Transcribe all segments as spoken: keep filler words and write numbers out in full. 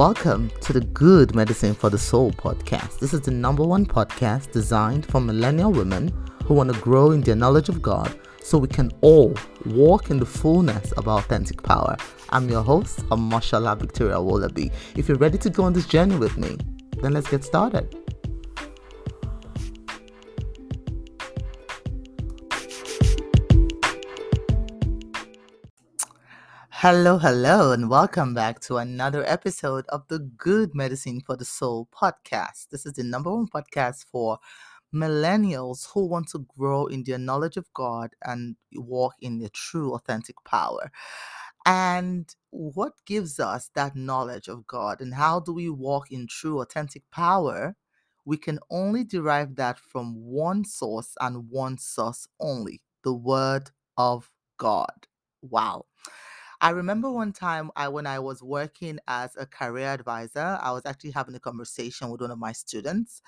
Welcome to the Good Medicine for the Soul podcast. This is the number one podcast designed for millennial women who want to grow in their knowledge of God so we can all walk in the fullness of our authentic power. I'm your host, Omoshola Victoria Owolabi. If you're ready to go on this journey with me, then let's get started. Hello, hello, and welcome back to another episode of the Good Medicine for the Soul podcast. This is the number one podcast for millennials who want to grow in their knowledge of God and walk in their true, authentic power. And what gives us that knowledge of God and how do we walk in true, authentic power? We can only derive that from one source and one source only, the Word of God. Wow. I remember one time I, when I was working as a career advisor, I was actually having a conversation with one of my students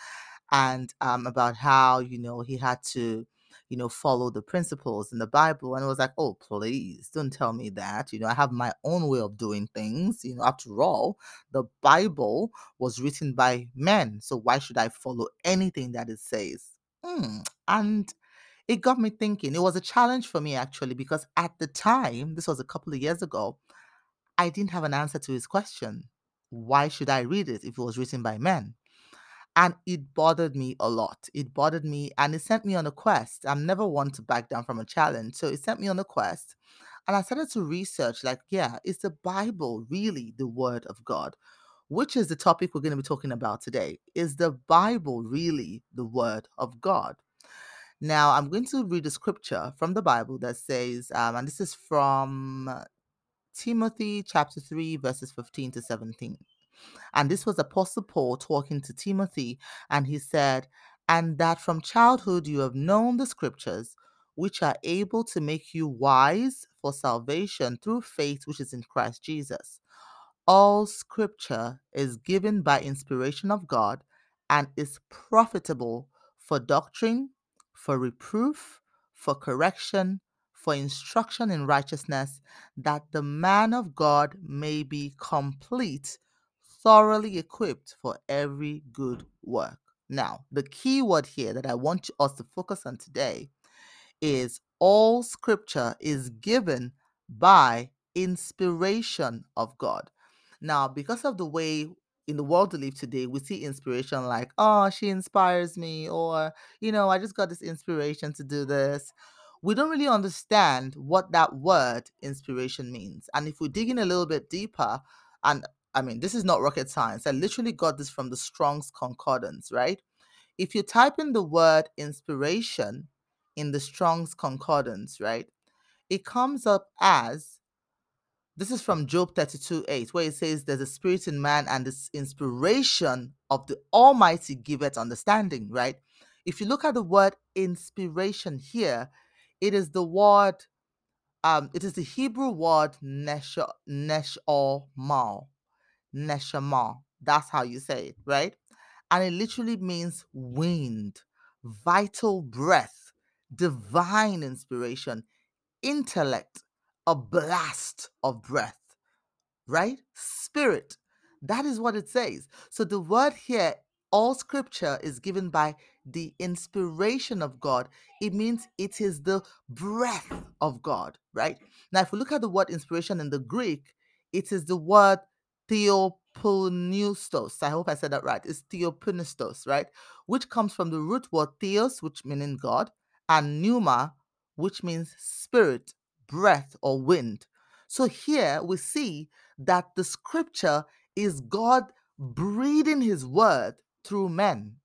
and um, about how, you know, he had to, you know, follow the principles in the Bible. And I was like, oh, please don't tell me that. You know, I have my own way of doing things. You know, after all, the Bible was written by men. So why should I follow anything that it says? Mm. And it got me thinking. It was a challenge for me, actually, because at the time, this was a couple of years ago, I didn't have an answer to his question. Why should I read it if it was written by men? And it bothered me a lot. It bothered me and it sent me on a quest. I'm never one to back down from a challenge. So it sent me on a quest and I started to research like, yeah, is the Bible really the Word of God? Which is the topic we're going to be talking about today. Is the Bible really the Word of God? Now, I'm going to read a scripture from the Bible that says, um, and this is from Timothy chapter three, verses fifteen to seventeen. And this was Apostle Paul talking to Timothy, and he said, "And that from childhood you have known the scriptures, which are able to make you wise for salvation through faith which is in Christ Jesus. All scripture is given by inspiration of God and is profitable for doctrine, for reproof, for correction, for instruction in righteousness, that the man of God may be complete, thoroughly equipped for every good work." Now, the key word here that I want us to focus on today is all scripture is given by inspiration of God. Now, because of the way in the world we live today, we see inspiration like, oh, she inspires me, or, you know, I just got this inspiration to do this. We don't really understand what that word inspiration means. And if we dig in a little bit deeper, and I mean, this is not rocket science. I literally got this from the Strong's Concordance, right? If you type in the word inspiration in the Strong's Concordance, right, it comes up as, this is from Job thirty-two eight, where it says, "There's a spirit in man, and this inspiration of the Almighty giveth understanding," right? If you look at the word inspiration here, it is the word, um, it is the Hebrew word neshama, neshama. That's how you say it, right? And it literally means wind, vital breath, divine inspiration, intellect, a blast of breath, right? Spirit. That is what it says. So the word here, all scripture is given by the inspiration of God. It means it is the breath of God, right? Now, if we look at the word inspiration in the Greek, it is the word theopneustos. I hope I said that right. It's theopneustos, right? Which comes from the root word theos, which meaning God, and pneuma, which means spirit, breath, or wind. So here we see that the scripture is God breathing his word through men,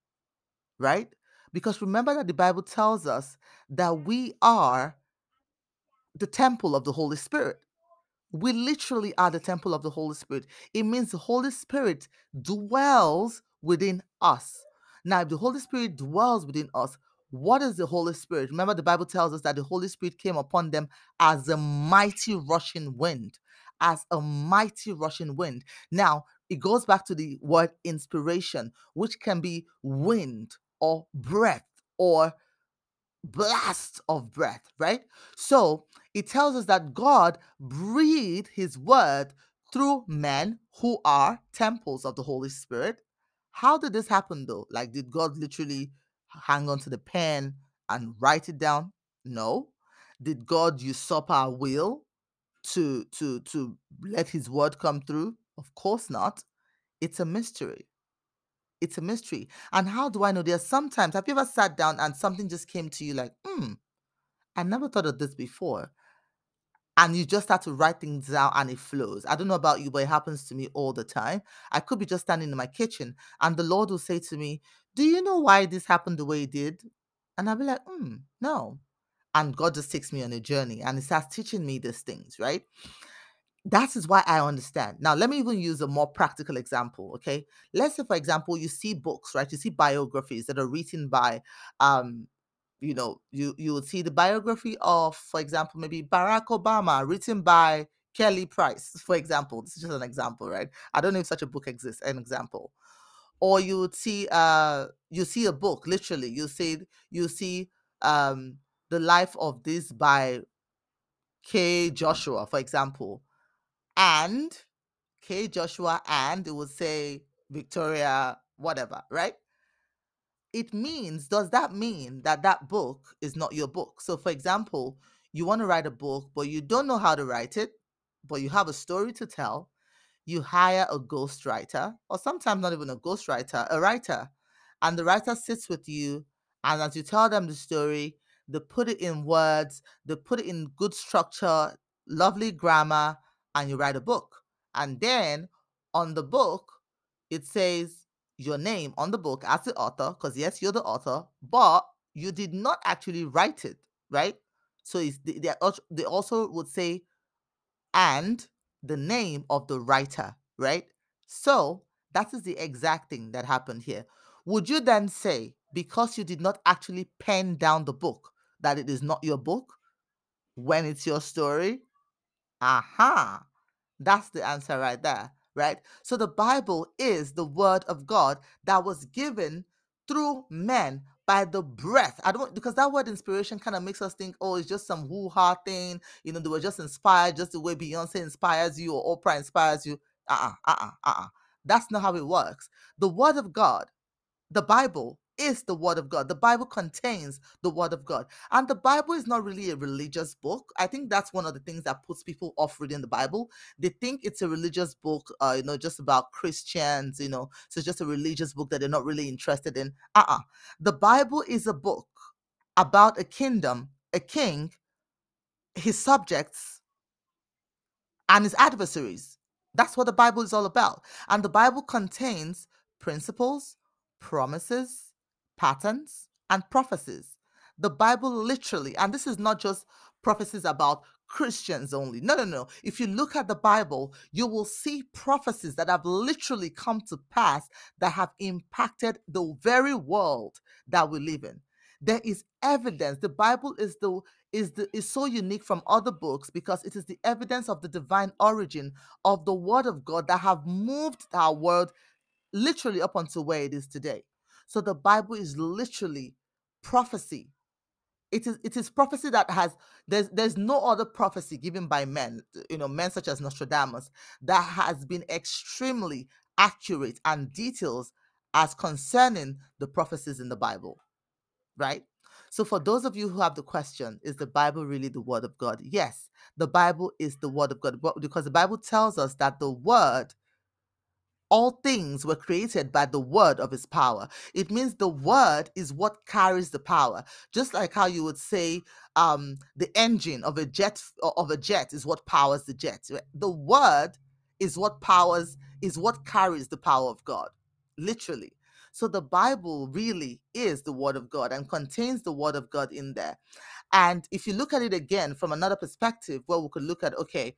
right? Because remember that the Bible tells us that we are the temple of the Holy Spirit. We literally are the temple of the Holy Spirit. It means the Holy Spirit dwells within us. Now, if the Holy Spirit dwells within us, what is the Holy Spirit? Remember, the Bible tells us that the Holy Spirit came upon them as a mighty rushing wind, as a mighty rushing wind. Now, it goes back to the word inspiration, which can be wind or breath or blast of breath, right? So it tells us that God breathed his word through men who are temples of the Holy Spirit. How did this happen, though? Like, did God literally hang on to the pen and write it down? No. Did God usurp our will to, to, to let his word come through? Of course not. It's a mystery. It's a mystery. And how do I know? There's sometimes, have you ever sat down and something just came to you like, hmm, I never thought of this before. And you just start to write things down and it flows. I don't know about you, but it happens to me all the time. I could be just standing in my kitchen and the Lord will say to me, do you know why this happened the way it did? And I'll be like, hmm, no. And God just takes me on a journey and he starts teaching me these things, right? That is why I understand. Now, let me even use a more practical example, okay? Let's say, for example, you see books, right? You see biographies that are written by, um, you know, you, you would see the biography of, for example, maybe Barack Obama, written by Kelly Price, for example. This is just an example, right? I don't know if such a book exists, an example. Or you would see, uh, you see a book, literally. You see, you see um, The Life of This by K. Joshua, for example. And K. Joshua, and it would say Victoria, whatever, right? It means, does that mean that that book is not your book? So, for example, you want to write a book, but you don't know how to write it, but you have a story to tell. You hire a ghostwriter, or sometimes not even a ghostwriter, a writer. And the writer sits with you, and as you tell them the story, they put it in words, they put it in good structure, lovely grammar, and you write a book. And then on the book, it says your name on the book as the author, because yes, you're the author, but you did not actually write it, right? So it's, they, they also would say, and the name of the writer, right? So that is the exact thing that happened here. Would you then say, because you did not actually pen down the book, that it is not your book when it's your story? Aha! That's the answer right there, right? So the Bible is the word of God that was given through men by the breath. I don't, because that word inspiration kind of makes us think, oh, it's just some hoo-ha thing. You know, they were just inspired just the way Beyonce inspires you or Oprah inspires you. Uh-uh, uh-uh, uh-uh. That's not how it works. The word of God, the Bible, is the word of God. The Bible contains the word of God. And the Bible is not really a religious book. I think that's one of the things that puts people off reading the Bible. They think it's a religious book, uh, you know, just about Christians, you know, so it's just a religious book that they're not really interested in. Uh-uh. The Bible is a book about a kingdom, a king, his subjects, and his adversaries. That's what the Bible is all about. And the Bible contains principles, promises, patterns, and prophecies. The Bible literally, and this is not just prophecies about Christians only. No, no, no. If you look at the Bible, you will see prophecies that have literally come to pass that have impacted the very world that we live in. There is evidence. The Bible is the is the is so unique from other books because it is the evidence of the divine origin of the Word of God that have moved our world literally up until where it is today. So the Bible is literally prophecy. It is it is prophecy that has, there's, there's no other prophecy given by men, you know, men such as Nostradamus, that has been extremely accurate and details as concerning the prophecies in the Bible, right? So for those of you who have the question, is the Bible really the Word of God? Yes, the Bible is the Word of God, because the Bible tells us that the Word, all things were created by the word of his power. It means the word is what carries the power. Just like how you would say um, the engine of a jet of a jet is what powers the jet. The word is what powers, is what carries the power of God, literally. So the Bible really is the word of God and contains the word of God in there. And if you look at it again from another perspective, where we could look at, okay,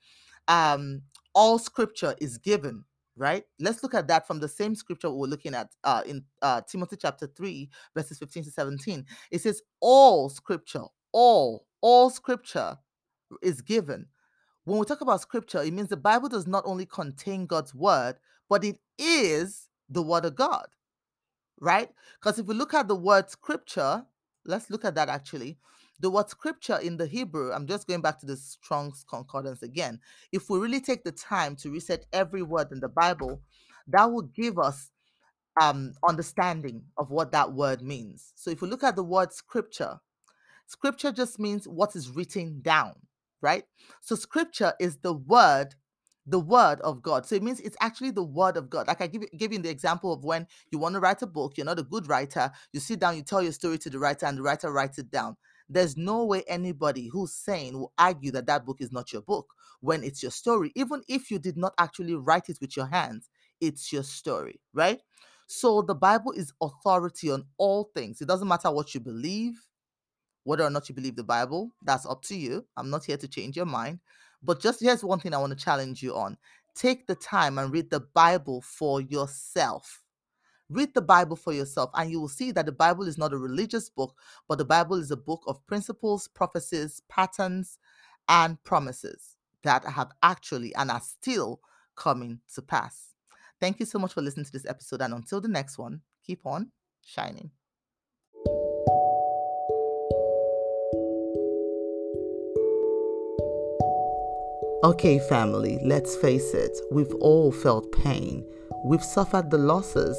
um, all scripture is given, right? Let's look at that from the same scripture we're looking at uh, in uh, Timothy chapter three, verses fifteen to seventeen. It says, all scripture, all, all scripture is given. When we talk about scripture, it means the Bible does not only contain God's word, but it is the word of God, right? Because if we look at the word scripture, let's look at that actually. The word scripture in the Hebrew, I'm just going back to the Strong's Concordance again. If we really take the time to research every word in the Bible, that will give us um, understanding of what that word means. So if we look at the word scripture, scripture just means what is written down, right? So scripture is the word, the word of God. So it means it's actually the word of God. Like I give, give you the example of when you want to write a book, you're not a good writer, you sit down, you tell your story to the writer and the writer writes it down. There's no way anybody who's sane will argue that that book is not your book when it's your story. Even if you did not actually write it with your hands, it's your story, right? So the Bible is authority on all things. It doesn't matter what you believe, whether or not you believe the Bible, that's up to you. I'm not here to change your mind. But just here's one thing I want to challenge you on. Take the time and read the Bible for yourself. Read the Bible for yourself, and you will see that the Bible is not a religious book, but the Bible is a book of principles, prophecies, patterns, and promises that have actually and are still coming to pass. Thank you so much for listening to this episode, and until the next one, keep on shining. Okay, family, let's face it, we've all felt pain. We've suffered the losses.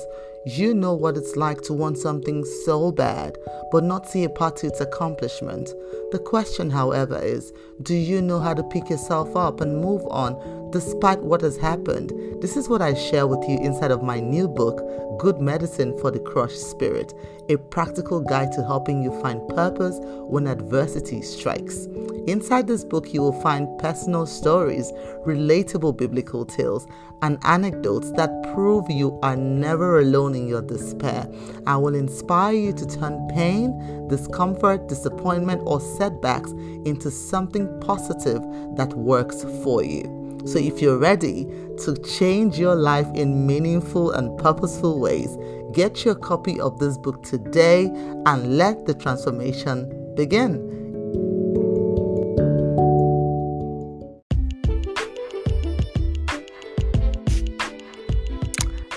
You know what it's like to want something so bad, but not see a path to its accomplishment. The question, however, is, do you know how to pick yourself up and move on despite what has happened? This is what I share with you inside of my new book, Good Medicine for the Crushed Spirit, a practical guide to helping you find purpose when adversity strikes. Inside this book, you will find personal stories, relatable biblical tales, and anecdotes that prove you are never alone in your despair. I will inspire you to turn pain, discomfort, disappointment, or setbacks into something positive that works for you. So if you're ready to change your life in meaningful and purposeful ways, get your copy of this book today and let the transformation begin.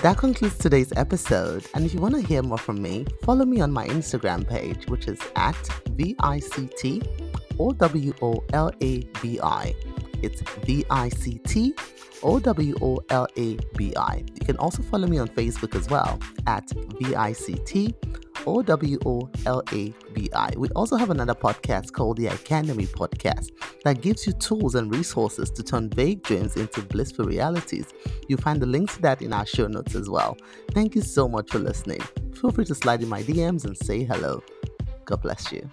That concludes today's episode. And if you want to hear more from me, follow me on my Instagram page, which is at V I C T O W O L A B I. It's V I C T O W O L A B I. You can also follow me on Facebook as well at V I C T O W O L A B I. We also have another podcast called the ICANDEMY Podcast that gives you tools and resources to turn vague dreams into blissful realities. You'll find the links to that in our show notes as well. Thank you so much for listening. Feel free to slide in my D Ms and say hello. God bless you.